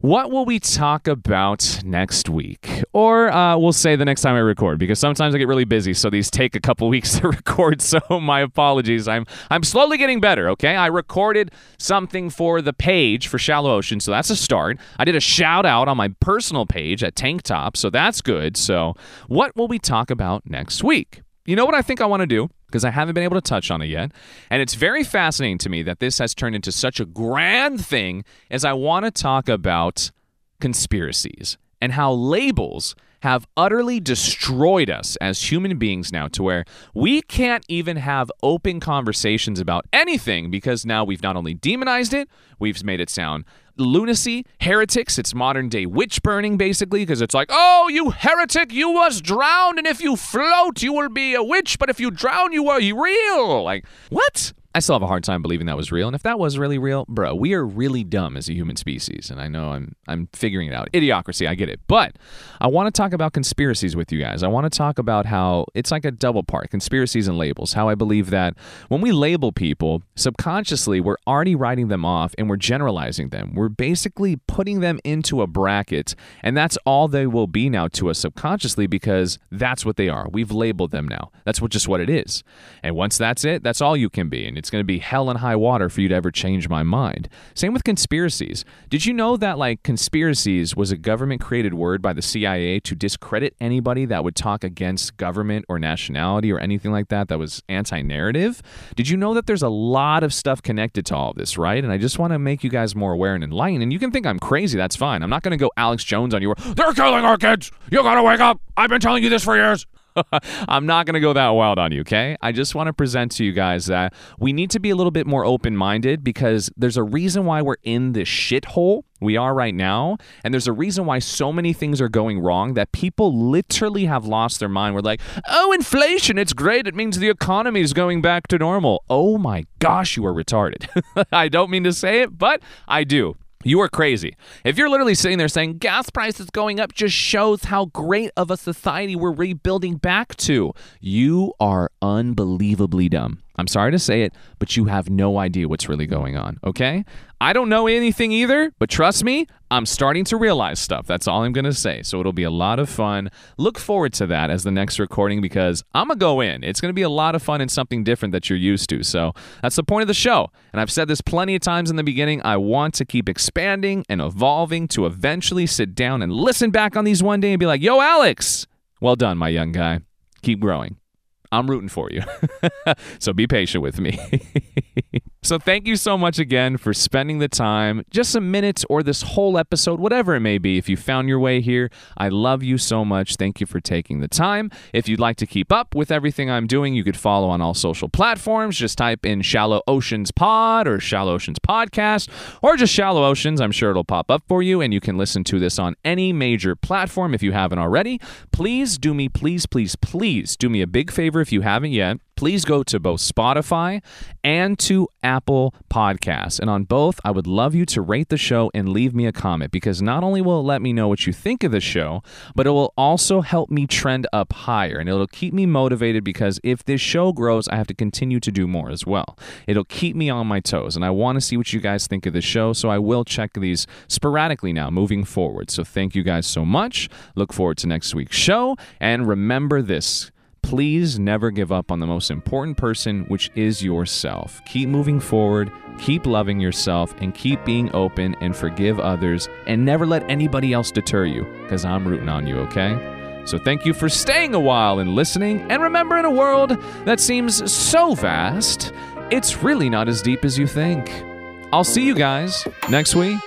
What will we talk about next week? Or uh, we'll say the next time I record, because sometimes I get really busy, so these take a couple weeks to record, so my apologies. I'm I'm slowly getting better, okay? I recorded something for the page for Shallow Oceans, so that's a start. I did a shout-out on my personal page at Tank Top, so that's good. So what will we talk about next week? You know what I think I want to do? Because I haven't been able to touch on it yet. And it's very fascinating to me that this has turned into such a grand thing, as I want to talk about conspiracies and how labels have utterly destroyed us as human beings now, to where we can't even have open conversations about anything, because now we've not only demonized it, we've made it sound lunacy, heretics. It's modern day witch burning, basically, because it's like, oh, you heretic, you was drowned, and if you float, you will be a witch, but if you drown, you are real. Like, what? I still have a hard time believing that was real. And if that was really real, bro, we are really dumb as a human species. And I know I'm I'm figuring it out. Idiocracy, I get it. But I want to talk about conspiracies with you guys. I want to talk about how it's like a double part, conspiracies and labels, how I believe that when we label people, subconsciously, we're already writing them off and we're generalizing them. We're basically putting them into a bracket, and that's all they will be now to us subconsciously, because that's what they are. We've labeled them now. That's what just what it is. And once that's it, that's all you can be. And it's going to be hell and high water for you to ever change my mind. Same with conspiracies. Did you know that, like, conspiracies was a government-created word by the C I A to discredit anybody that would talk against government or nationality or anything like that that was anti-narrative? Did you know that there's a lot of stuff connected to all of this, right? And I just want to make you guys more aware and enlightened. And you can think I'm crazy. That's fine. I'm not going to go Alex Jones on you. They're killing our kids. You got to wake up. I've been telling you this for years. I'm not going to go that wild on you, okay? I just want to present to you guys that we need to be a little bit more open-minded, because there's a reason why we're in this shithole we are right now, and there's a reason why so many things are going wrong that people literally have lost their mind. We're like, oh, inflation, it's great. It means the economy is going back to normal. Oh my gosh, you are retarded. I don't mean to say it, but I do. You are crazy. If you're literally sitting there saying gas prices going up just shows how great of a society we're rebuilding back to, you are unbelievably dumb. I'm sorry to say it, but you have no idea what's really going on, okay? I don't know anything either, but trust me, I'm starting to realize stuff. That's all I'm going to say. So it'll be a lot of fun. Look forward to that as the next recording, because I'm going to go in. It's going to be a lot of fun and something different that you're used to. So that's the point of the show. And I've said this plenty of times in the beginning. I want to keep expanding and evolving to eventually sit down and listen back on these one day and be like, yo, Alex, well done, my young guy. Keep growing. I'm rooting for you. So be patient with me. So thank you so much again for spending the time, just a minute or this whole episode, whatever it may be. If you found your way here, I love you so much. Thank you for taking the time. If you'd like to keep up with everything I'm doing, you could follow on all social platforms. Just type in Shallow Oceans Pod or Shallow Oceans Podcast or just Shallow Oceans. I'm sure it'll pop up for you, and you can listen to this on any major platform if you haven't already. Please do me, please, please, please do me a big favor if you haven't yet. Please go to both Spotify and to Apple Podcasts. And on both, I would love you to rate the show and leave me a comment, because not only will it let me know what you think of the show, but it will also help me trend up higher, and it'll keep me motivated, because if this show grows, I have to continue to do more as well. It'll keep me on my toes, and I want to see what you guys think of the show, so I will check these sporadically now moving forward. So thank you guys so much. Look forward to next week's show, and remember this. Please never give up on the most important person, which is yourself. Keep moving forward, keep loving yourself, and keep being open and forgive others, and never let anybody else deter you, because I'm rooting on you, okay? So thank you for staying a while and listening, and remember, in a world that seems so vast, it's really not as deep as you think. I'll see you guys next week.